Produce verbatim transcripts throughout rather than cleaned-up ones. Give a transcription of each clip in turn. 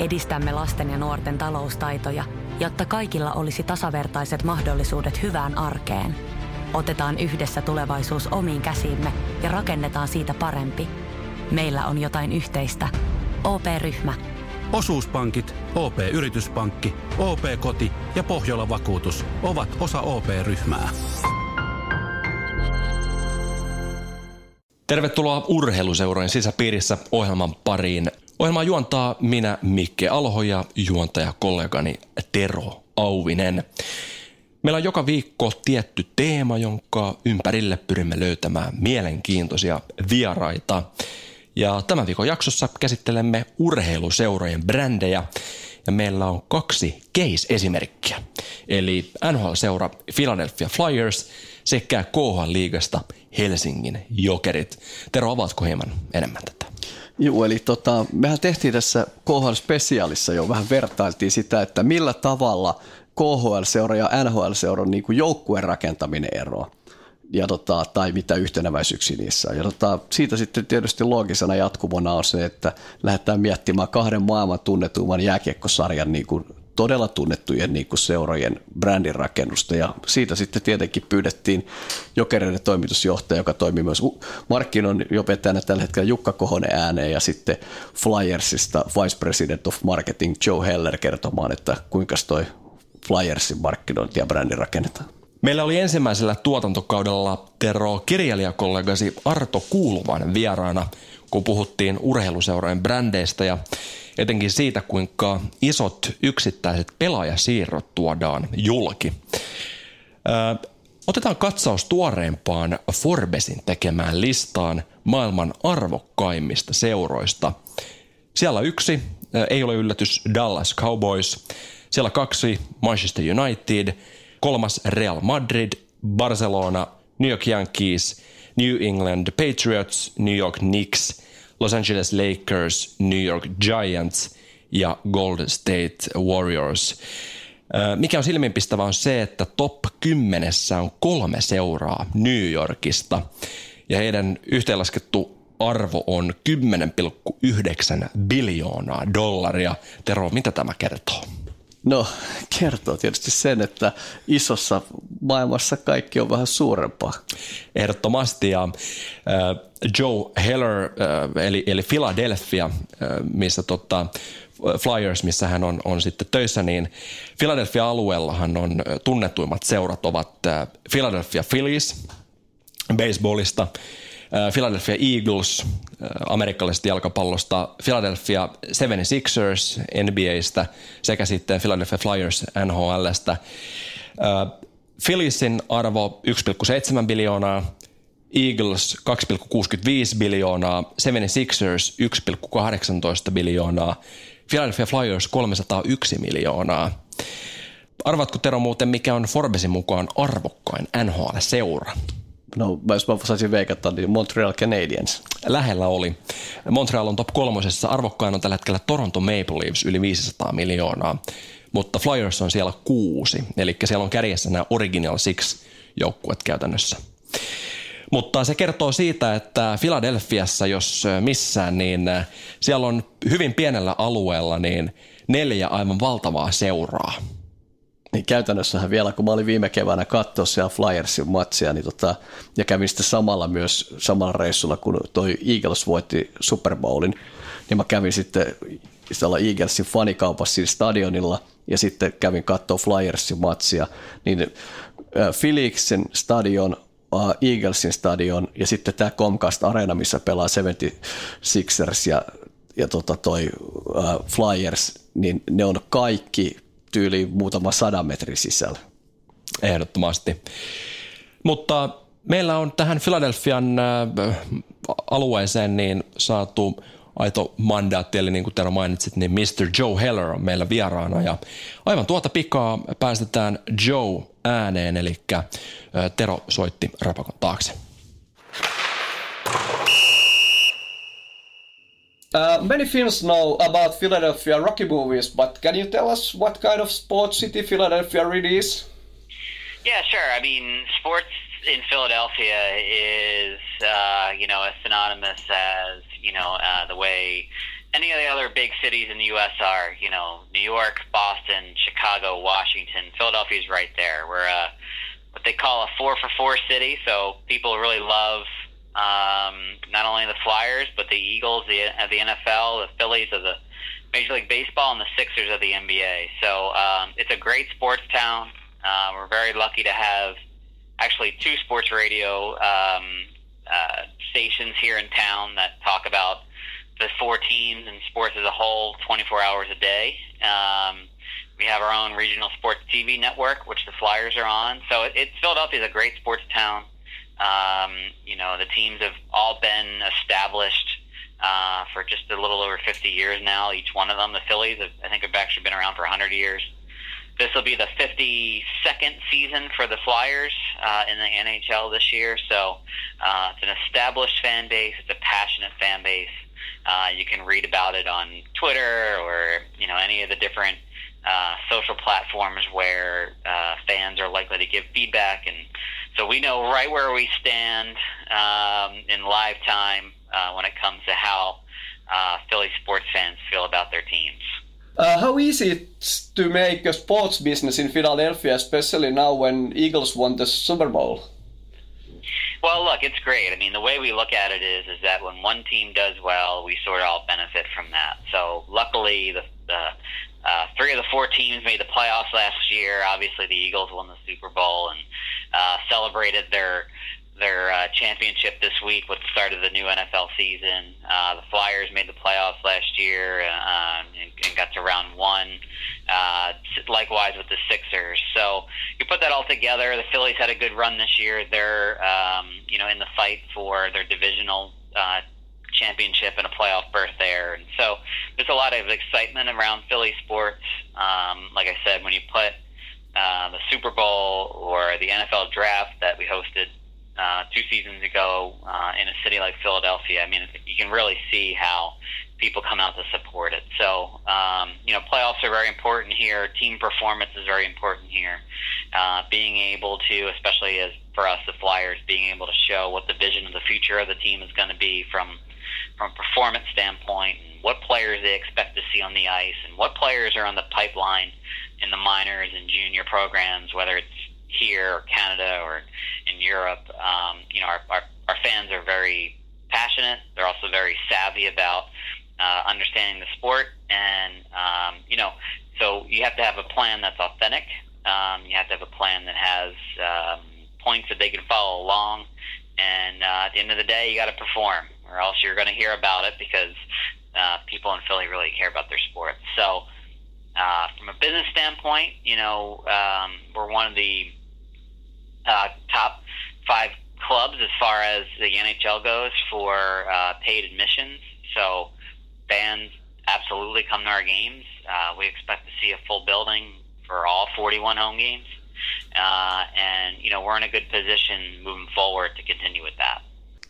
Edistämme lasten ja nuorten taloustaitoja, jotta kaikilla olisi tasavertaiset mahdollisuudet hyvään arkeen. Otetaan yhdessä tulevaisuus omiin käsiimme ja rakennetaan siitä parempi. Meillä on jotain yhteistä. O P-ryhmä. Osuuspankit, O P-yrityspankki, O P-koti ja Pohjola-vakuutus ovat osa O P-ryhmää. Tervetuloa urheiluseurojen sisäpiirissä ohjelman pariin. Ohjelmaa juontaa minä Mikke Alho ja juontajakollegani Tero Auvinen. Meillä on joka viikko tietty teema, jonka ympärille pyrimme löytämään mielenkiintoisia vieraita. Ja tämän viikon jaksossa käsittelemme urheiluseurojen brändejä ja meillä on kaksi case-esimerkkiä. Eli N H L-seura Philadelphia Flyers sekä K H L-liigasta Helsingin Jokerit. Tero, avaatko hieman enemmän tätä? Joo, eli tota, mehän tehtiin tässä K H L-spesiaalissa jo, vähän vertailtiin sitä, että millä tavalla K H L-seura ja N H L-seura niin kuin joukkueen rakentaminen eroaa. Ja tota, tai mitä yhtenäväisyyksiä niissä on. Ja tota, siitä sitten tietysti loogisena jatkumona on se, että lähdetään miettimään kahden maailman tunnetumman jääkiekkosarjan niin kuin todella tunnettujen niin kuin seurojen brändin rakennusta. Ja siitä sitten tietenkin pyydettiin Jokereiden toimitusjohtaja, joka toimii myös markkinointijohtajana tällä hetkellä, Jukka Kohonen ääneen, ja sitten Flyersista Vice President of Marketing Joe Heller kertomaan, että kuinka toi Flyersin markkinointi ja brändi rakennetaan. Meillä oli ensimmäisellä tuotantokaudella Tero kirjailijakollegasi Arto Kuuluvainen vieraana, kun puhuttiin urheiluseurojen brändeistä ja etenkin siitä, kuinka isot yksittäiset pelaajasiirrot tuodaan julki. Ö, otetaan katsaus tuoreempaan Forbesin tekemään listaan maailman arvokkaimmista seuroista. Siellä yksi, ei ole yllätys, Dallas Cowboys. Siellä kaksi, Manchester United. Kolmas Real Madrid, Barcelona, New York Yankees, New England Patriots, New York Knicks, Los Angeles Lakers, New York Giants ja Golden State Warriors. Mikä on silmiinpistävää on se, että top kymmenessä on kolme seuraa New Yorkista ja heidän yhteenlaskettu arvo on kymmenen pilkku yhdeksän biljoonaa dollaria. Tero, mitä tämä kertoo? No, kertoo tietysti sen, että isossa maailmassa kaikki on vähän suurempaa. Ehdottomasti, ja Joe Heller, eli, eli Philadelphia, missä tota, Flyers, missä hän on, on sitten töissä, niin Philadelphia-alueellahan on tunnetuimmat seurat ovat Philadelphia Phillies baseballista, Philadelphia Eagles amerikkalaisesta jalkapallosta, Philadelphia seventy-sixers N B A:stä sekä sitten Philadelphia Flyers N H L:stä. Phillisin arvo yksi pilkku seitsemän biljoonaa, Eagles kaksi pilkku kuusikymmentäviisi biljoonaa, seventy-sixers yksi pilkku kahdeksantoista biljoonaa, Philadelphia Flyers kolmesataayksi miljoonaa. Arvatko Tero muuten, mikä on Forbesin mukaan arvokkain N H L-seura? No, jos mä saisin veikata, niin Montreal Canadiens. Lähellä oli. Montreal on top kolmosessa. Arvokkain on tällä hetkellä Toronto Maple Leafs yli viisisataa miljoonaa, mutta Flyers on siellä kuusi. Eli siellä on kärjessä nämä Original Six-joukkuet käytännössä. Mutta se kertoo siitä, että Philadelphiassa, jos missään, niin siellä on hyvin pienellä alueella niin neljä aivan valtavaa seuraa. Niin käytännössähän vielä, kun mä olin viime keväänä katsoa siellä Flyersin matsia, niin tota, ja kävin sitten samalla myös samalla reissulla, kun toi Eagles voitti Super Bowlin, niin mä kävin sitten siellä Eaglesin fanikaupassa siinä stadionilla, ja sitten kävin katsoa Flyersin matsia, niin äh, Philixin stadion, äh, Eaglesin stadion, ja sitten tämä Comcast Arena, missä pelaa seventy-sixers ja, ja tota toi äh, Flyers, niin ne on kaikki tyyliin muutama sadan metrin sisällä. Ehdottomasti. Mutta meillä on tähän Philadelphian alueeseen niin saatu aito mandaatti, eli niin kuin Tero mainitsit, niin mister Joe Heller on meillä vieraana, ja aivan tuota pikaa päästetään Joe ääneen, eli Tero soitti rapakon taakse. Uh, many films know about Philadelphia Rocky movies, but can you tell us what kind of sports city Philadelphia really is? Yeah, sure. I mean, sports in Philadelphia is, uh, you know, as synonymous as, you know, uh, the way any of the other big cities in the U S are, you know, New York, Boston, Chicago, Washington. Philadelphia's right there. We're uh, what they call a four-for-four city, so people really love um, not only the Flyers, but the Eagles the, of the N F L, the Phillies of the Major League Baseball, and the Sixers of the N B A. So um, it's a great sports town. Uh, we're very lucky to have actually two sports radio um, uh, stations here in town that talk about the four teams and sports as a whole twenty-four hours a day. Um, we have our own regional sports T V network, which the Flyers are on. So it, it, Philadelphia is a great sports town. Um, you know, the teams have all been established uh, for just a little over fifty years now, each one of them. The Phillies, have, I think, have actually been around for one hundred years. This will be the fifty-second season for the Flyers uh, in the N H L this year. So uh, it's an established fan base. It's a passionate fan base. Uh, you can read about it on Twitter or, you know, any of the different uh, social platforms where uh, fans are likely to give feedback. And so we know right where we stand um, in live time uh, when it comes to how uh, Philly sports fans feel about their teams. Uh, how easy it's to make a sports business in Philadelphia, especially now when Eagles won the Super Bowl? Well, look, it's great. I mean, the way we look at it is is that when one team does well, we sort of all benefit from that. So luckily, the, the uh, three of the four teams made the playoffs last year. Obviously, the Eagles won the Super Bowl and uh, celebrated their their uh, championship this week with the start of the new N F L season. Uh, the Flyers made the playoffs last year uh, and, and got to round one. Uh, likewise with the Sixers. So you put that all together. The Phillies had a good run this year. They're um, you know in the fight for their divisional uh, championship and a playoff berth there. And so there's a lot of excitement around Philly sports. Um, like I said, when you put uh, the Super Bowl or the N F L draft that we hosted Uh, two seasons ago uh, in a city like Philadelphia, I mean, you can really see how people come out to support it. So, um, you know, playoffs are very important here. Team performance is very important here. Uh, being able to, especially as for us, the Flyers, being able to show what the vision of the future of the team is going to be from from a performance standpoint, and what players they expect to see on the ice, and what players are on the pipeline in the minors and junior programs, whether it's here or Canada or in Europe. Um, you know, our, our, our fans are very passionate. They're also very savvy about uh, understanding the sport. And, um, you know, so you have to have a plan that's authentic. Um, you have to have a plan that has um, points that they can follow along. And uh, at the end of the day, you got to perform or else you're going to hear about it because uh, people in Philly really care about their sport. So uh, from a business standpoint, you know, um, we're one of the Uh, top five clubs as far as the N H L goes for uh, paid admissions. So fans absolutely come to our games. Uh, we expect to see a full building for all forty-one home games. Uh, and, you know, we're in a good position moving forward to continue with that.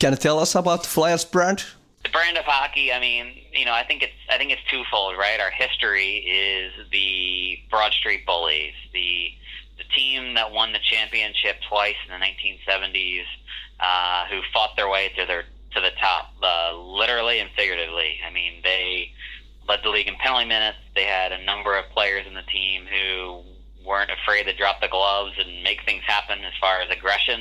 Can you tell us about the Flyers brand? The brand of hockey, I mean, you know, I think it's I think it's twofold, right? Our history is the Broad Street Bullies, the the team that won the championship twice in the nineteen seventies, uh, who fought their way to their to the top, uh, literally and figuratively. I mean, they led the league in penalty minutes. They had a number of players in the team who weren't afraid to drop the gloves and make things happen as far as aggression,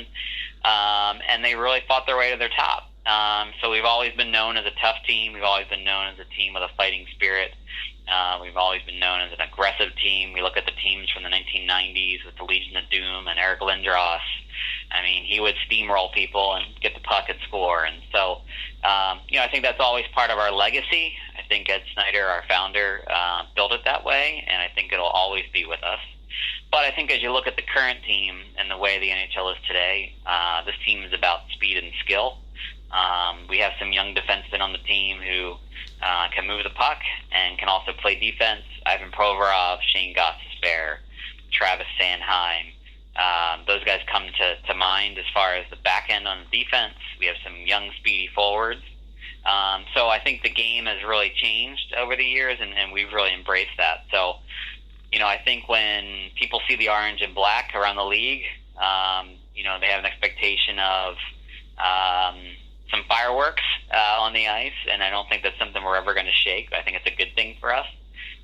um, and they really fought their way to their top. Um, so we've always been known as a tough team. We've always been known as a team with a fighting spirit. Uh, we've always been known as an aggressive team. We look at the teams from the nineteen nineties with the Legion of Doom and Eric Lindros. I mean, he would steamroll people and get the puck and score. And so, um, you know, I think that's always part of our legacy. I think Ed Snyder, our founder, uh, built it that way, and I think it'll always be with us. But I think as you look at the current team and the way the N H L is today, uh, this team is about speed and skill. Um, we have some young defensemen on the team who uh, can move the puck and can also play defense. Ivan Provorov, Shane Gostisbehere, Travis Sanheim. Um, those guys come to, to mind as far as the back end on the defense. We have some young, speedy forwards. Um, so I think the game has really changed over the years, and, and we've really embraced that. So, you know, I think when people see the orange and black around the league, um, you know, they have an expectation of... Um, some fireworks uh, on the ice, and I don't think that's something we're ever going to shake. I think it's a good thing for us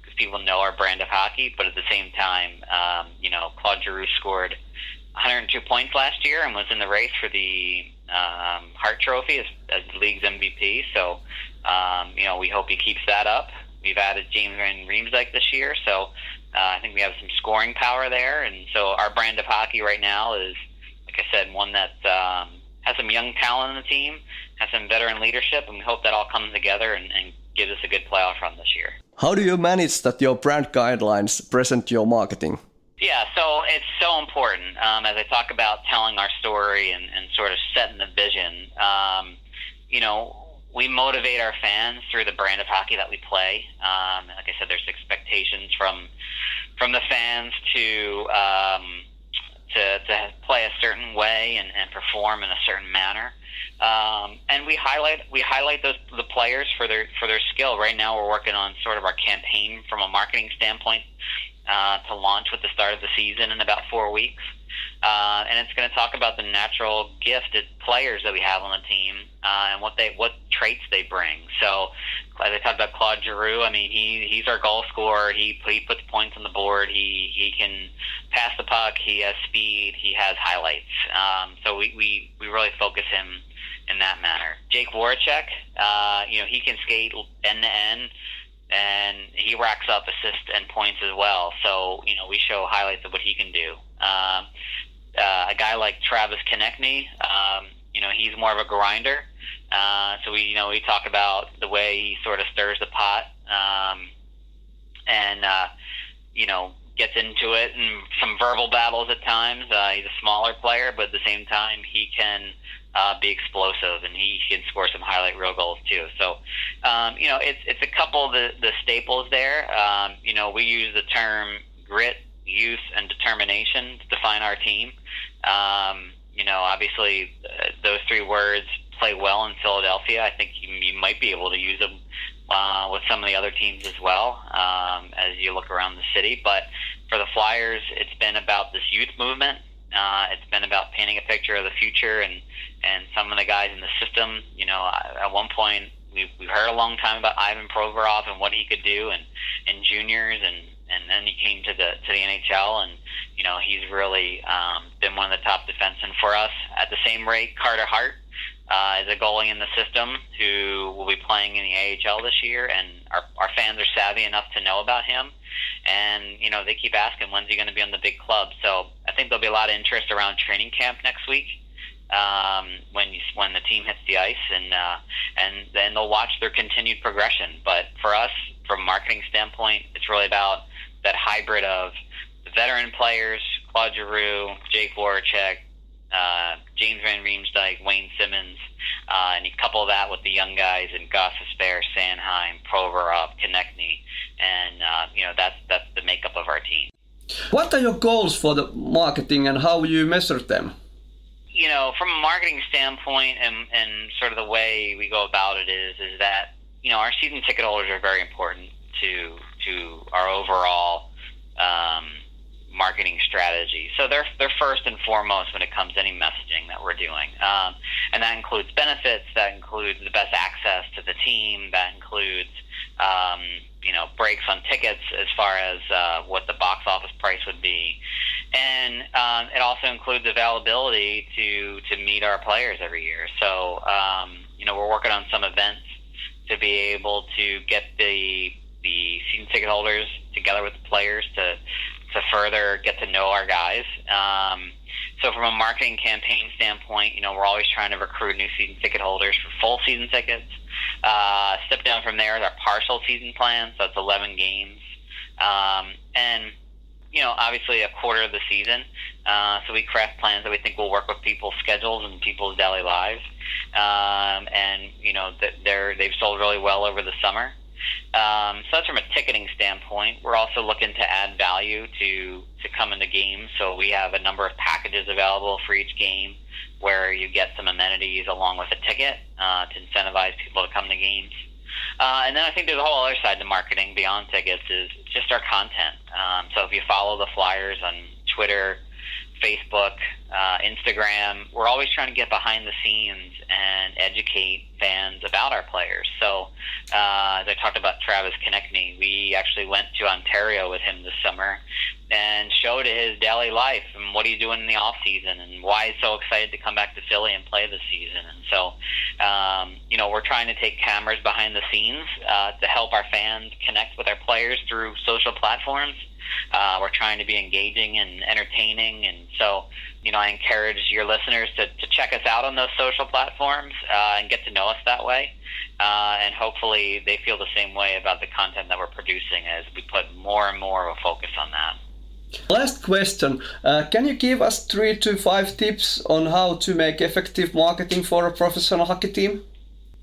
because people know our brand of hockey. But at the same time, um, you know, Claude Giroux scored one hundred two points last year and was in the race for the um, Hart Trophy as, as the league's M V P. So, um, you know, we hope he keeps that up. We've added James Van Riemsdyk this year, so uh, I think we have some scoring power there. And so our brand of hockey right now is, like I said, one that um, has some young talent on the team, has some veteran leadership, and we hope that all comes together and, and gives us a good playoff run this year. How do you manage that your brand guidelines present your marketing? Yeah, so it's so important, um, as I talk about telling our story and, and sort of setting the vision. Um, you know, we motivate our fans through the brand of hockey that we play. Um, like I said, there's expectations from from the fans to um, to, to play a certain way and, and perform in a certain manner. Um, and we highlight we highlight those the players for their for their skill. Right now, we're working on sort of our campaign from a marketing standpoint uh, to launch with the start of the season in about four weeks. Uh, and it's going to talk about the natural gifted players that we have on the team uh, and what they what traits they bring. So, as I talked about Claude Giroux, I mean, he he's our goal scorer. He he puts points on the board. He he can pass the puck. He has speed. He has highlights. Um, so we, we, we really focus him in that manner. Jake Voracek, uh, you know, he can skate end to end. And he racks up assists and points as well. So, you know, we show highlights of what he can do. Um, uh, a guy like Travis Konechny, um, you know, he's more of a grinder. Uh, so, we, you know, we talk about the way he sort of stirs the pot um, and, uh, you know, gets into it and some verbal battles at times. Uh, he's a smaller player, but at the same time, he can Uh, be explosive, and he can score some highlight reel goals too. So, um, you know, it's it's a couple of the, the staples there. Um, you know, we use the term grit, youth, and determination to define our team. Um, you know, obviously, uh, those three words play well in Philadelphia. I think you, you might be able to use them uh, with some of the other teams as well um, as you look around the city. But for the Flyers, it's been about this youth movement. Uh, it's been about painting a picture of the future and, and some of the guys in the system. You know, at one point we we heard a long time about Ivan Provorov and what he could do and, and juniors, and, and then he came to the to the N H L, and you know he's really um, been one of the top defensemen for us. At the same rate, Carter Hart uh, is a goalie in the system who will be playing in the A H L this year, and our our fans are savvy enough to know about him. And, you know, they keep asking, when's he going to be on the big club? So I think there'll be a lot of interest around training camp next week um, when you, when the team hits the ice. And uh, and then they'll watch their continued progression. But for us, from a marketing standpoint, it's really about that hybrid of the veteran players, Claude Giroux, Jake Voracek, uh, James Van Riemsdyk, Wayne Simmons. Uh, and you couple that with the young guys in Gostisbehere, Sanheim, Provorov, Konechny, and uh, you know that's that's the makeup of our team. What are your goals for the marketing, and how you measure them? You know, from a marketing standpoint, and, and sort of the way we go about it is is that you know our season ticket holders are very important to to our overall um, marketing strategy. So they're they're first and foremost when it comes to any messaging that we're doing, um, and that includes benefits, that includes the best access to the team, that includes um, you know breaks on tickets as far as uh, what the box office price would be, and um, it also includes availability to to meet our players every year. So um, you know we're working on some events to be able to get the the season ticket holders together with the players to. to further get to know our guys. Um, so from a marketing campaign standpoint, you know, we're always trying to recruit new season ticket holders for full season tickets. Uh, step down from there is our partial season plan, so it's eleven games. Um, and, you know, obviously a quarter of the season. Uh, so we craft plans that we think will work with people's schedules and people's daily lives. Um, and, you know, they're, they've sold really well over the summer. Um, so that's from a ticketing standpoint. We're also looking to add value to, to come into games. So we have a number of packages available for each game where you get some amenities along with a ticket uh, to incentivize people to come to games. Uh, and then I think there's a whole other side to marketing beyond tickets is just our content. Um, so if you follow the Flyers on Twitter, Facebook, uh, Instagram. We're always trying to get behind the scenes and educate fans about our players. So uh, as I talked about Travis Konechny, we actually went to Ontario with him this summer and showed his daily life and what he's doing in the off season and why he's so excited to come back to Philly and play this season. And so, um, you know, we're trying to take cameras behind the scenes uh, to help our fans connect with our players through social platforms. Uh, we're trying to be engaging and entertaining, and so, you know, I encourage your listeners to, to check us out on those social platforms uh, and get to know us that way, uh, and hopefully they feel the same way about the content that we're producing as we put more and more of a focus on that. Last question. Uh, can you give us three to five tips on how to make effective marketing for a professional hockey team?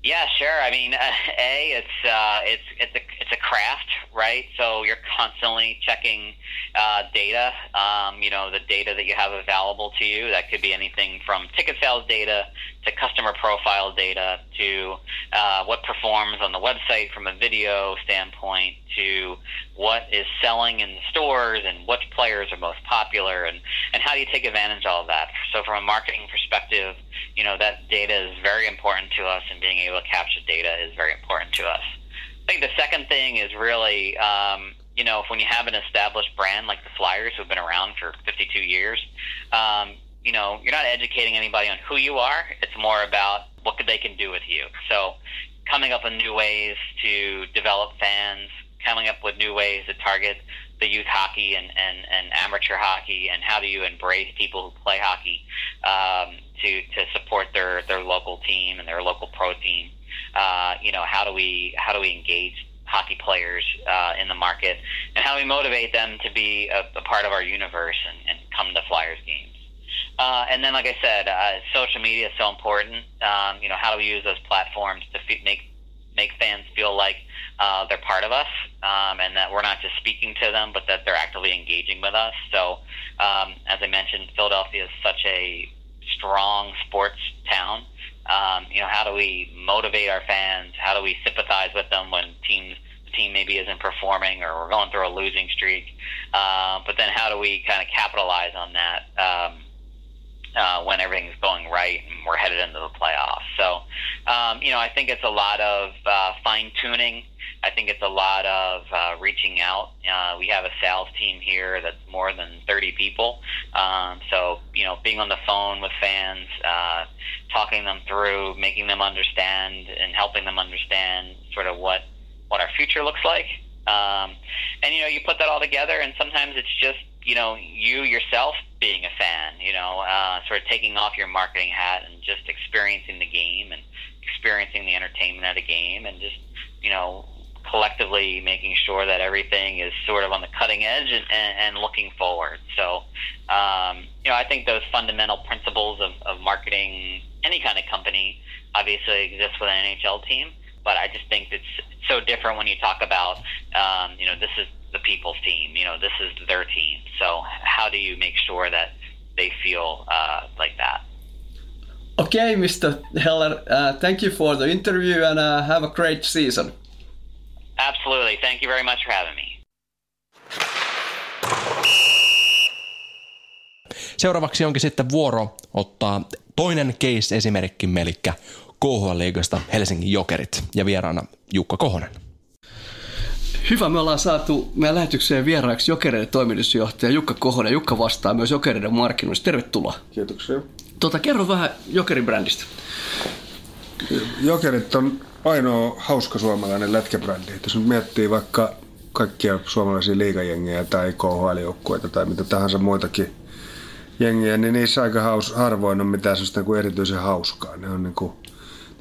Yeah, sure. I mean, uh, a it's uh, it's it's a it's a craft, right? So you're constantly checking uh, data. Um, you know, the data that you have available to you. That could be anything from ticket sales data to customer profile data to uh, what performs on the website from a video standpoint to what is selling in the stores and which players are most popular, and, and how do you take advantage of all of that. So from a marketing perspective, you know, that data is very important to us, and being able to capture data is very important to us. I think the second thing is really, um, you know, if when you have an established brand like the Flyers, who've been around for fifty-two years, um, you know, you're not educating anybody on who you are. It's more about what they can do with you. So coming up with new ways to develop fans, coming up with new ways to target the youth hockey and, and, and amateur hockey, and how do you embrace people who play hockey um, to, to support their, their local team and their local pro team. Uh, you know, how do we how do we engage hockey players uh, in the market, and how do we motivate them to be a, a part of our universe and, and come to Flyers games. Uh, and then, like I said, uh, social media is so important. Um, you know, how do we use those platforms to f- make make fans feel like uh, they're part of us, um, and that we're not just speaking to them, but that they're actively engaging with us. So, um, as I mentioned, Philadelphia is such a strong sports town. Um, you know, how do we motivate our fans? How do we sympathize with them when teams, the team maybe isn't performing or we're going through a losing streak? Uh, but then how do we kind of capitalize on that um, uh, when everything's going right and we're headed into the playoffs? So, um, you know, I think it's a lot of uh, fine-tuning. I think it's a lot of uh, reaching out. Uh, we have a sales team here that's more than thirty people. Um, so, you know, being on the phone with fans, uh, talking them through, making them understand and helping them understand sort of what, what our future looks like. Um, and, you know, you put that all together, and sometimes it's just, you know, you yourself being a fan, you know, uh, sort of taking off your marketing hat and just experiencing the game and experiencing the entertainment at a game, and just, you know, collectively making sure that everything is sort of on the cutting edge and, and, and looking forward. So, um, you know, I think those fundamental principles of, of marketing any kind of company obviously exist with an N H L team, but I just think it's so different when you talk about, um, you know, this is the people's team, you know, this is their team. So how do you make sure that they feel uh, like that? Okay, Mister Heller, uh, thank you for the interview, and uh, have a great season. Absolutely. Thank you very much for having me. Seuraavaksi onkin sitten vuoro ottaa toinen case-esimerkkimme, eli K H L-liigasta Helsingin Jokerit, ja vieraana Jukka Kohonen. Hyvä, me ollaan saatu meidän lähetykseen vieraaksi Jokereiden toimitusjohtaja Jukka Kohonen. Jukka vastaa myös Jokereiden markkinoista. Tervetuloa. Kiitoksia. Tota, kerro vähän Jokerin brändistä. Jokerit on ainoa hauska suomalainen lätkäbrändi. Jos nyt miettii vaikka kaikkia suomalaisia liigajengejä tai K H L-joukkueita tai mitä tahansa muitakin jengiä, niin niissä aika haus, harvoin on mitään sellaista kuin erityisen hauskaa. Ne on niin kuin,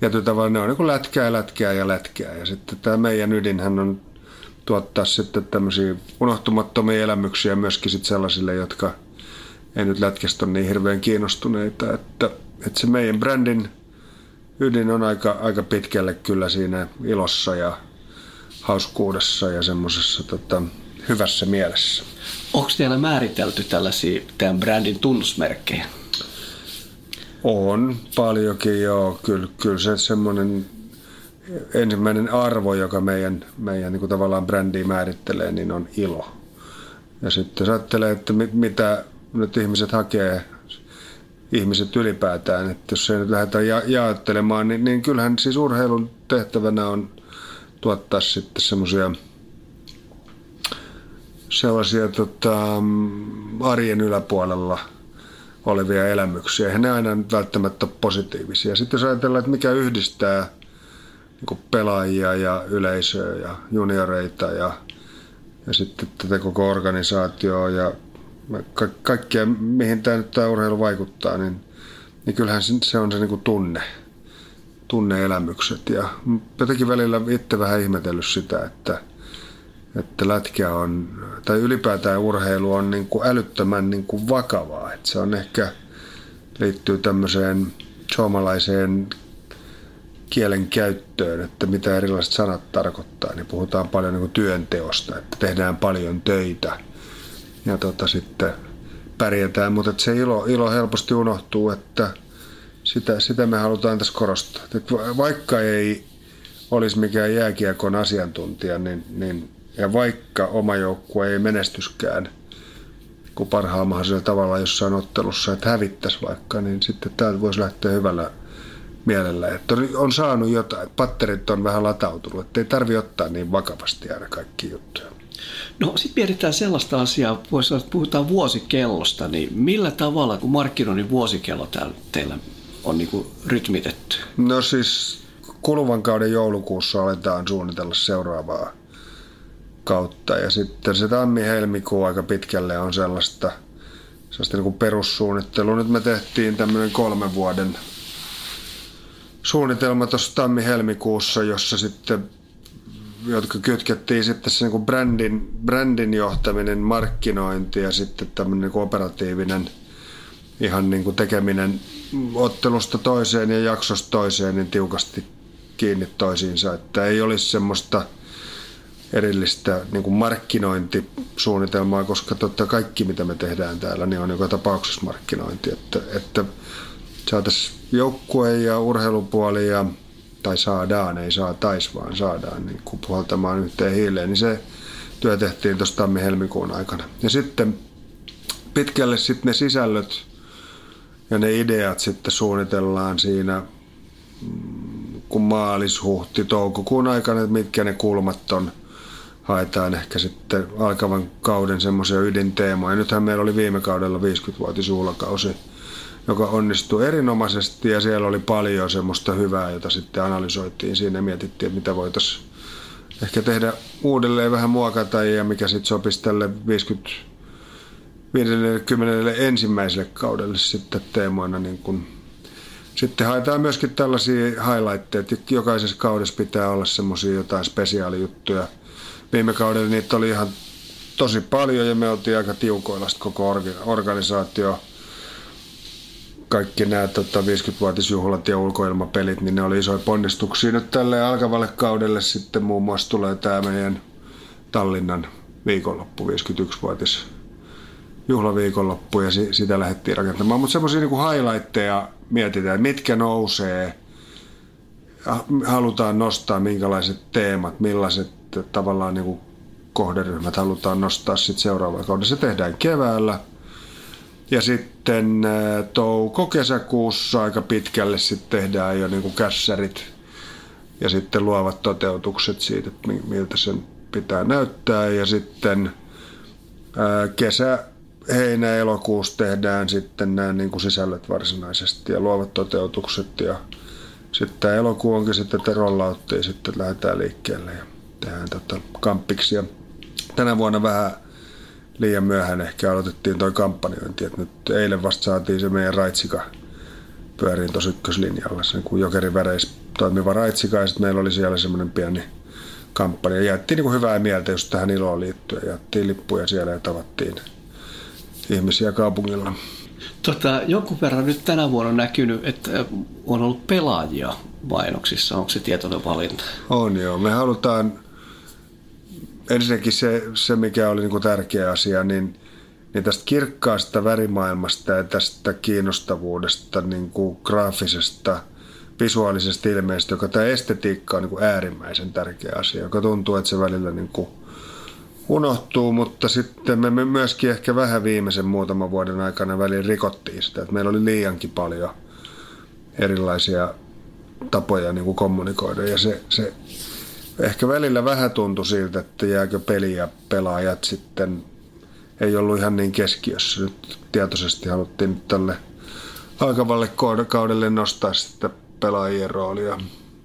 tietyllä tavalla ne on niin kuin lätkää, lätkää ja lätkää. Ja sitten tämä meidän ydinhän on tuottaa sitten tämmöisiä unohtumattomia elämyksiä myöskin sit sellaisille, jotka ei nyt lätkästä ole niin hirveän kiinnostuneita. Että, että se meidän brändin ydin on aika, aika pitkälle kyllä siinä ilossa ja hauskuudessa ja semmoisessa tota, hyvässä mielessä. Onko teillä määritelty tällaisia tämän brändin tunnusmerkkejä? On paljonkin, joo. Kyllä, kyllä se semmoinen ensimmäinen arvo, joka meidän, meidän niin kuin tavallaan brändiä määrittelee, niin on ilo. Ja sitten jos ajattelee, että mit, mitä nyt ihmiset hakee, ihmiset ylipäätään, että jos ei nyt lähdetään ja- jaottelemaan, niin, niin kyllähän siis urheilun tehtävänä on tuottaa sitten semmoisia sellaisia tota, arjen yläpuolella olevia elämyksiä. Eihän ne aina nyt välttämättä ole positiivisia. Sitten jos ajatellaan, että mikä yhdistää niin kuin pelaajia ja yleisöä ja junioreita ja, ja sitten tätä koko organisaatioa ja ka- kaikkea, mihin tämä, tämä urheilu vaikuttaa, niin, niin kyllähän se on se niin kuin tunne, tunneelämykset. Ja jotenkin välillä itse vähän ihmetellyt sitä, että että lätkä on, tai ylipäätään urheilu on niin kuin älyttömän niin kuin vakavaa. Että se on ehkä, liittyy tämmöiseen suomalaiseen kielen käyttöön, että mitä erilaiset sanat tarkoittaa, niin puhutaan paljon niin kuin työnteosta, että tehdään paljon töitä ja tota, sitten pärjätään. Mutta se ilo, ilo helposti unohtuu, että sitä, sitä me halutaan tässä korostaa. Että vaikka ei olisi mikään jääkiekon asiantuntija, niin, niin ja vaikka oma joukkue ei menestyskään kun parhaalla mahdollisella tavalla jossain ottelussa, että hävittäisi vaikka, niin sitten täältä voisi lähteä hyvällä mielellä. Että on saanut jotain, patterit on vähän latautunut, ettei tarvitse ottaa niin vakavasti aina kaikki juttuja. No sitten mietitään sellaista asiaa, puhutaan vuosikellosta, niin millä tavalla, kun markkinoinnin vuosikello täällä teillä on niin kuin rytmitetty? No siis kuluvan kauden joulukuussa aletaan suunnitella seuraavaa kautta. Ja sitten se tammi-helmikuu aika pitkälle on sellaista, sellaista niin kuin perussuunnittelua. Nyt me tehtiin tämmöinen kolmen vuoden suunnitelma tuossa tammi-helmikuussa, jossa sitten, jotka kytkettiin sitten se niin kuin brändin, brändin johtaminen, markkinointi ja sitten tämmöinen niin kuin operatiivinen ihan niin kuin tekeminen ottelusta toiseen ja jaksosta toiseen niin tiukasti kiinni toisiinsa, että ei olisi semmoista erillistä niin kuin markkinointisuunnitelmaa, koska totta kaikki mitä me tehdään täällä niin on joka tapauksessa markkinointi, että, että saataisiin joukkueen ja urheilupuoli ja, tai saadaan, ei saataisi vaan saadaan niin kuin puhaltamaan yhteen hiileen, niin se työ tehtiin tuossa tammi-helmikuun aikana. Ja sitten pitkälle sitten ne sisällöt ja ne ideat sitten suunnitellaan siinä kun maalis-huhti toukokuun aikana, että mitkä ne kulmat on. Haetaan ehkä sitten alkavan kauden semmoisia ydinteemoja. Nythän meillä oli viime kaudella viisikymmenvuotisjuhlakausi, joka onnistui erinomaisesti ja siellä oli paljon semmoista hyvää, jota sitten analysoitiin siinä ja mietittiin, että mitä voitaisiin ehkä tehdä uudelleen vähän muokata ja mikä sitten sopisi tälle viisikymmentäensimmäiselle kaudelle sitten teemoina niin kuin. Sitten haetaan myöskin tällaisia highlightteja, että jokaisessa kaudessa pitää olla semmoisia jotain spesiaalijuttuja. Viime kaudella niitä oli ihan tosi paljon ja me oltiin aika tiukoilla koko organisaatio. Kaikki nämä tota, viisikymmenvuotisjuhlat ja ulkoilmapelit, niin ne oli isoja ponnistuksia. Nyt tälle alkavalle kaudelle sitten muun muassa tulee tämä meidän Tallinnan viikonloppu, viisikymmentäyksivuotis juhlaviikonloppu ja sitä lähdettiin rakentamaan. Mutta semmoisia niinku highlightteja mietitään, mitkä nousee, halutaan nostaa, minkälaiset teemat, millaiset tavallaan niinku kohderyhmät halutaan nostaa sitten seuraavalla kaudella. Se tehdään keväällä ja sitten touko-kesäkuussa aika pitkälle sitten tehdään jo niinku kässärit ja sitten luovat toteutukset siitä, miltä sen pitää näyttää ja sitten kesä heinä-elokuussa tehdään sitten nämä niin kuin sisällöt varsinaisesti ja luovat toteutukset ja sitten elokuu onkin sitten rollauttiin ja sitten lähdetään liikkeelle ja tehdään tota kamppiksi. Ja tänä vuonna vähän liian myöhään ehkä aloitettiin toi kampanjointi, että nyt eilen vasta saatiin se meidän Raitsika pyöriin tuossa ykköslinjalla, se niin jokeriväreissä toimiva Raitsika ja sitten meillä oli siellä semmoinen pieni kampanja. Jaettiin niin kuin hyvää mieltä just tähän iloon liittyen, jaettiin lippuja siellä ja tavattiin ihmisiä kaupungilla. Tota, jonkun verran nyt tänä vuonna on näkynyt, että on ollut pelaajia mainoksissa. Onko se tietoinen valinta? On joo. Me halutaan ensinnäkin se, se mikä oli niin kuin tärkeä asia, niin, niin tästä kirkkaasta värimaailmasta ja tästä kiinnostavuudesta, niin kuin graafisesta, visuaalisesta ilmeistä, joka tämä estetiikka on niin kuin äärimmäisen tärkeä asia, joka tuntuu, että se välillä niin kuin unohtuu, mutta sitten me myöskin ehkä vähän viimeisen muutaman vuoden aikana väliin rikottiin sitä, että meillä oli liiankin paljon erilaisia tapoja niin kuin kommunikoida ja se, se ehkä välillä vähän tuntui siltä, että jääkö peli ja pelaajat sitten ei ollut ihan niin keskiössä. Nyt tietoisesti haluttiin nyt tälle alkavalle kaudelle nostaa sitä pelaajien roolia,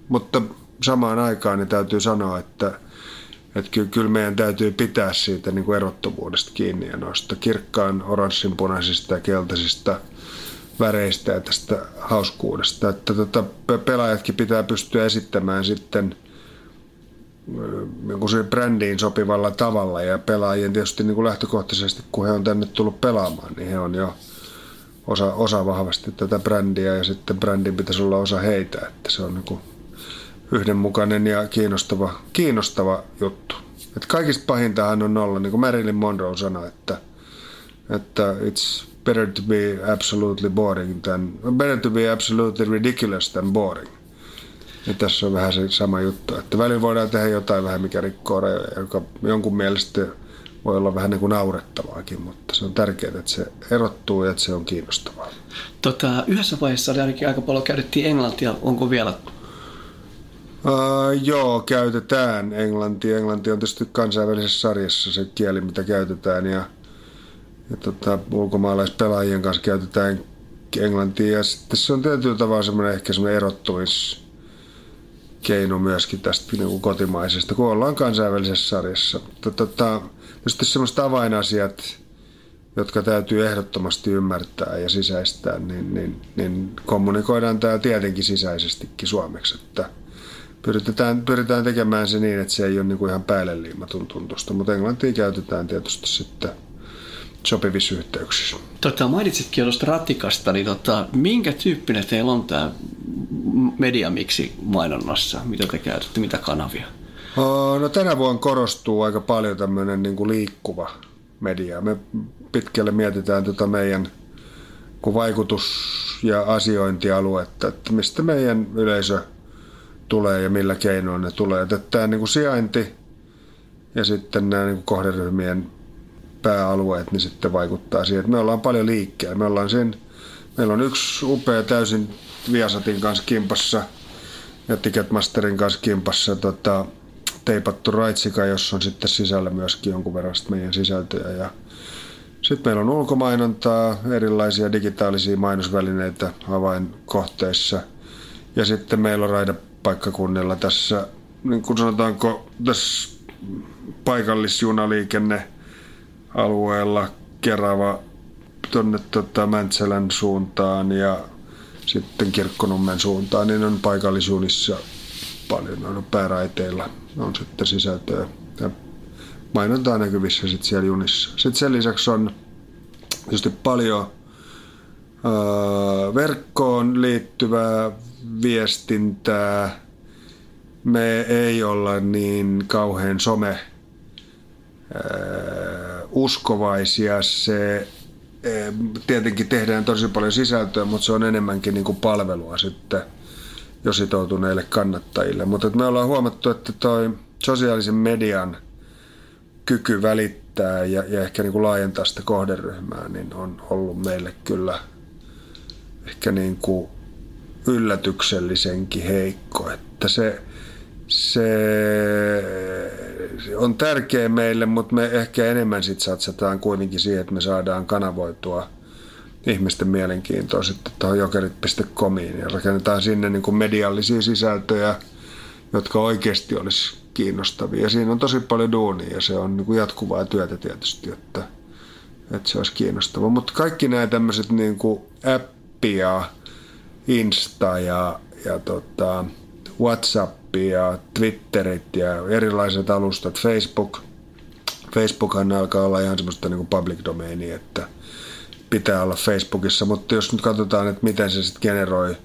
mutta samaan aikaan niin täytyy sanoa, että Että kyllä, kyllä meidän täytyy pitää siitä niin kuin erottuvuudesta kiinni ja noista kirkkaan oranssinpunaisista ja keltaisista väreistä ja tästä hauskuudesta. Että tota, pelaajatkin pitää pystyä esittämään sitten niin se brändiin sopivalla tavalla ja pelaajien tietysti niin kuin lähtökohtaisesti, kun he on tänne tullut pelaamaan, niin he on jo osa, osa vahvasti tätä brändiä ja sitten brändin pitäisi olla osa heitä, että se on niin kuin yhdenmukainen ja kiinnostava, kiinnostava juttu. Et kaikista pahintahan on olla, niin kuin Marilyn Monroe sanoi, että, että it's better to be absolutely boring than, better to be absolutely ridiculous than boring. Ja tässä on vähän se sama juttu, että välillä voidaan tehdä jotain vähän, mikä rikkoo rajoja, joka jonkun mielestä voi olla vähän niin kuin naurettavaakin, mutta se on tärkeää, että se erottuu ja että se on kiinnostavaa. Tota, yhdessä vaiheessa ainakin aika paljon käytettiin englantia, onko vielä? Uh, joo, käytetään englantia. Englanti on tietysti kansainvälisessä sarjassa se kieli, mitä käytetään. Ja, ja tota, ulkomaalaispelaajien kanssa käytetään englantia. Ja sitten se on tietyllä tavalla semmoinen, ehkä semmoinen erottumiskeino myöskin tästä niin kuin kotimaisesta, kun ollaan kansainvälisessä sarjassa. Tota, tietysti semmoiset avainasiat, jotka täytyy ehdottomasti ymmärtää ja sisäistää, niin, niin, niin kommunikoidaan tämä tietenkin sisäisestikin suomeksi, että Pyritään, pyritään tekemään se niin, että se ei ole niin kuin ihan päälle liimatun tuntusta, mutta englantia käytetään tietysti sitten sopivissa yhteyksissä. Tota, mainitsitkin jo tuosta ratikasta, niin tota, minkä tyyppinen teillä on tämä mediamiksi mainonnassa? Mitä te käytätte, mitä kanavia? No, tänä vuonna korostuu aika paljon tämmöinen niin kuin liikkuva media. Me pitkälle mietitään tota meidän vaikutus- ja asiointialuetta, että mistä meidän yleisö tulee ja millä keinoin ne tulee. Tämä niin kuin sijainti ja sitten nämä niin kuin kohderyhmien pääalueet niin sitten vaikuttaa siihen, että me ollaan paljon liikkeellä. Me ollaan siinä, meillä on yksi upea täysin Viasatin kanssa kimpassa ja Ticketmasterin kanssa kimpassa tota, teipattu raitsika, jossa on sitten sisällä myöskin jonkun verran meidän sisältöjä. Ja sitten meillä on ulkomainontaa, erilaisia digitaalisia mainosvälineitä avainkohteissa ja sitten meillä on raida paikkakunnilla tässä, niin kuin sanotaanko, tässä paikallisjunaliikennealueella Kerava tuonne tota Mäntsälän suuntaan ja sitten Kirkkonummen suuntaan, niin on paikallisjunissa paljon, on pääraiteilla, on sitten sisältöä ja mainontaa näkyvissä sitten siellä junissa. Sitten sen lisäksi on tietysti paljon öö, verkkoon liittyvää viestintää. Me ei olla niin kauhean some uskovaisia. Se tietenkin tehdään tosi paljon sisältöä, mutta se on enemmänkin niin kuin palvelua sitten jo sitoutuneille kannattajille. Mutta me ollaan huomattu, että toi sosiaalisen median kyky välittää ja, ja ehkä niin kuin laajentaa sitä kohderyhmää niin on ollut meille kyllä ehkä niin kuin yllätyksellisenkin heikko, että se, se on tärkeä meille, mutta me ehkä enemmän sit satsataan kuitenkin siihen, että me saadaan kanavoitua ihmisten mielenkiintoa sitten tuohon jokerit piste comiin ja rakennetaan sinne niin kuin mediallisia sisältöjä, jotka oikeasti olisi kiinnostavia. Ja siinä on tosi paljon duunia ja se on niin kuin jatkuvaa työtä tietysti, että, että se olisi kiinnostavaa. Mutta kaikki nämä tämmöiset niin kuin appia, Insta ja, ja tota, WhatsApp ja Twitterit ja erilaiset alustat, Facebook. Facebookhan alkaa olla ihan semmoista niin kuin public domainia, että pitää olla Facebookissa, mutta jos nyt katsotaan, että miten se sitten generoi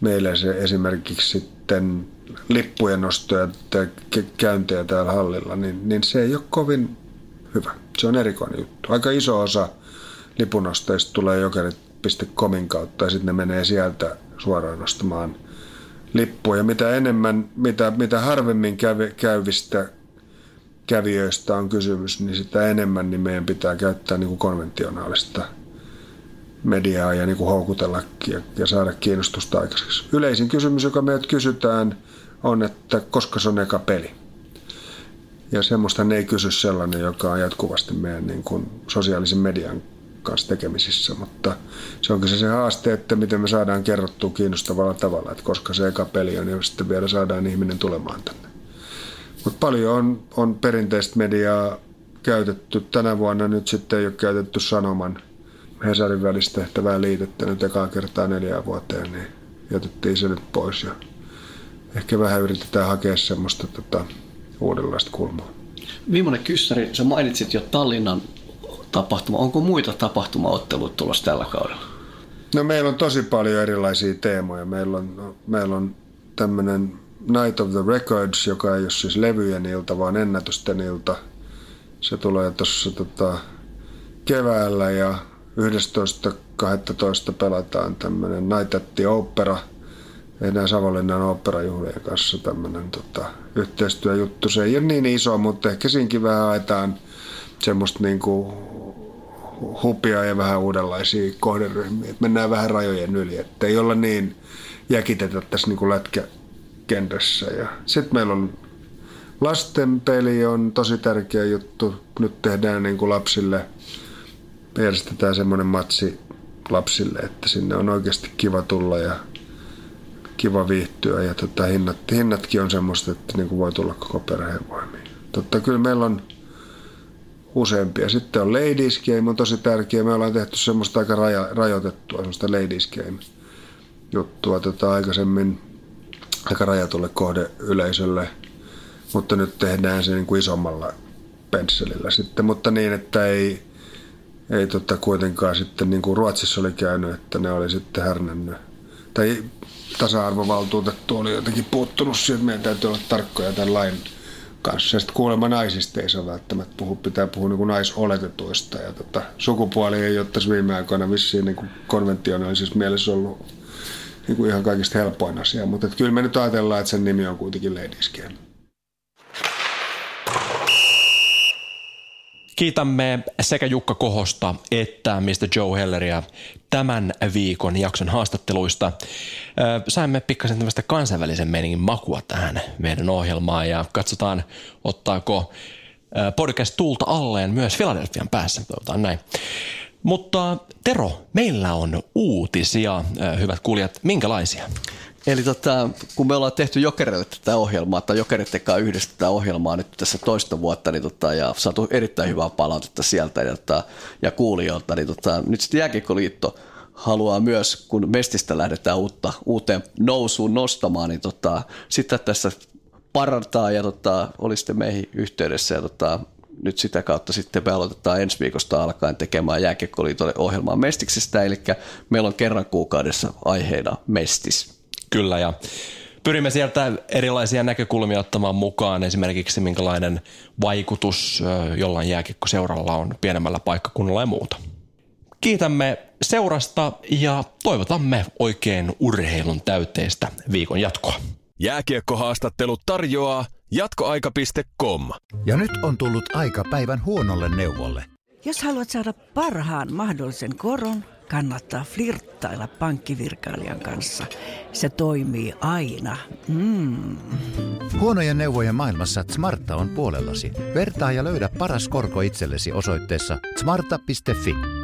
meille se esimerkiksi sitten lippujen nostoja tai käyntejä täällä hallilla, niin, niin se ei ole kovin hyvä. Se on erikoinen juttu. Aika iso osa lipunosteista tulee jokerit .comin kautta ja sitten ne menee sieltä suoraan ostamaan lippuja. Mitä enemmän, mitä, mitä harvemmin käy, käyvistä kävijöistä on kysymys, niin sitä enemmän niin meidän pitää käyttää niin kuin konventionaalista mediaa ja niin kuin houkutella ja saada kiinnostusta aikaiseksi. Yleisin kysymys, joka meiltä kysytään, on, että koska se on eka peli. Ja semmoista ne ei kysy sellainen, joka on jatkuvasti meidän niin kuin sosiaalisen median kanssa tekemisissä, mutta se on kyllä se haaste, että miten me saadaan kerrottua kiinnostavalla tavalla, että koska se eka peli on, niin sitten vielä saadaan ihminen tulemaan tänne. Mutta paljon on, on perinteistä mediaa käytetty. Tänä vuonna nyt sitten ei ole käytetty Sanoman Hesarin välistehtävää liitettä nyt ekaa kertaa neljään vuoteen, niin jätettiin se nyt pois. Ja ehkä vähän yritetään hakea semmoista tota, uudenlaista kulmaa. Millainen kyssäri, sä mainitsit jo Tallinnan tapahtuma. Onko muita tapahtumaotteluita tulossa tällä kaudella? No meillä on tosi paljon erilaisia teemoja. Meillä on, meillä on tämmöinen Night of the Records, joka ei ole siis levyjen ilta, vaan ennätysten ilta. Se tulee tuossa tota, keväällä ja yhdestoista kahdestoista pelataan tämmöinen Night at the Opera. Enää Savonlinnan oopperajuhlien kanssa tämmöinen tota, yhteistyöjuttu. Se ei ole niin iso, mutta ehkä siinkin vähän haetaan semmoista niinku hupia ja vähän uudenlaisia kohderyhmiä. Et mennään vähän rajojen yli, ettei olla niin jäkitetä tässä niinku lätkäkentässä. Sitten meillä on lastenpeli, on tosi tärkeä juttu. Nyt tehdään niinku lapsille, järjestetään semmoinen matsi lapsille, että sinne on oikeasti kiva tulla ja kiva viihtyä. Ja tota, hinnat, hinnatkin on semmoista, että niinku voi tulla koko perheen voimiin. Totta, kyllä meillä on useampia. Sitten on Ladies Game, on tosi tärkeä. Me ollaan tehty semmoista aika raja, rajoitettua, semmoista Ladies Game-juttua tota, aikaisemmin aika rajatulle kohdeyleisölle, mutta nyt tehdään se niin kuin isommalla pensselillä sitten, mutta niin, että ei, ei tota kuitenkaan sitten niin kuin Ruotsissa oli käynyt, että ne oli sitten härnännyt. Tai tasa-arvovaltuutettu oli jotenkin puuttunut siihen, että meidän täytyy olla tarkkoja tämän lain kanssa. Ja sitten kuulemma naisista ei saa välttämättä puhua, pitää puhua niin kuin naisoletetuista. Ja tota, sukupuoli ei ole tässä viime aikoina vissiin niin kuin konventionaalisessa mielessä ollut niin kuin ihan kaikista helpoin asia. Mutta kyllä me nyt ajatellaan, että sen nimi on kuitenkin Ladies Game. Kiitämme sekä Jukka Kohosta että mister Joe Helleria tämän viikon jakson haastatteluista. Saimme pikkasen tämmöistä kansainvälisen meiningin makua tähän meidän ohjelmaan ja katsotaan, ottaako podcast tuulta alleen myös Philadelphian päässä. Toivotaan näin. Mutta Tero, meillä on uutisia, hyvät kuulijat, minkälaisia? Eli tota, kun me ollaan tehty Jokerille tätä ohjelmaa, tai Jokerit tekee yhdessä tätä ohjelmaa nyt tässä toista vuotta, niin tota, ja saatu erittäin hyvää palautetta sieltä ja, tota, ja kuulijoilta, niin tota, nyt sitten Jääkiekkoliitto haluaa myös, kun Mestistä lähdetään uutta, uuteen nousuun nostamaan, niin tota, sitä tässä parantaa, ja tota, oli sitten meihin yhteydessä, ja tota, nyt sitä kautta sitten me aloitetaan ensi viikosta alkaen tekemään Jääkiekkoliitolle ohjelmaa Mestiksestä, eli meillä on kerran kuukaudessa aiheena Mestis. Kyllä, ja pyrimme sieltä erilaisia näkökulmia ottamaan mukaan, esimerkiksi minkälainen vaikutus jollain jääkiekkoseuralla on pienemmällä paikkakunnalla ja muuta. Kiitämme seurasta ja toivotamme oikein urheilun täyteistä viikon jatkoa. Jääkiekkohaastattelut tarjoaa jatkoaika piste com. Ja nyt on tullut aika päivän huonolle neuvolle. Jos haluat saada parhaan mahdollisen koron, kannattaa flirttailla pankkivirkailijan kanssa. Se toimii aina. Mm. Huonojen neuvojen maailmassa Smarta on puolellasi. Vertaa ja löydä paras korko itsellesi osoitteessa smarta piste fi.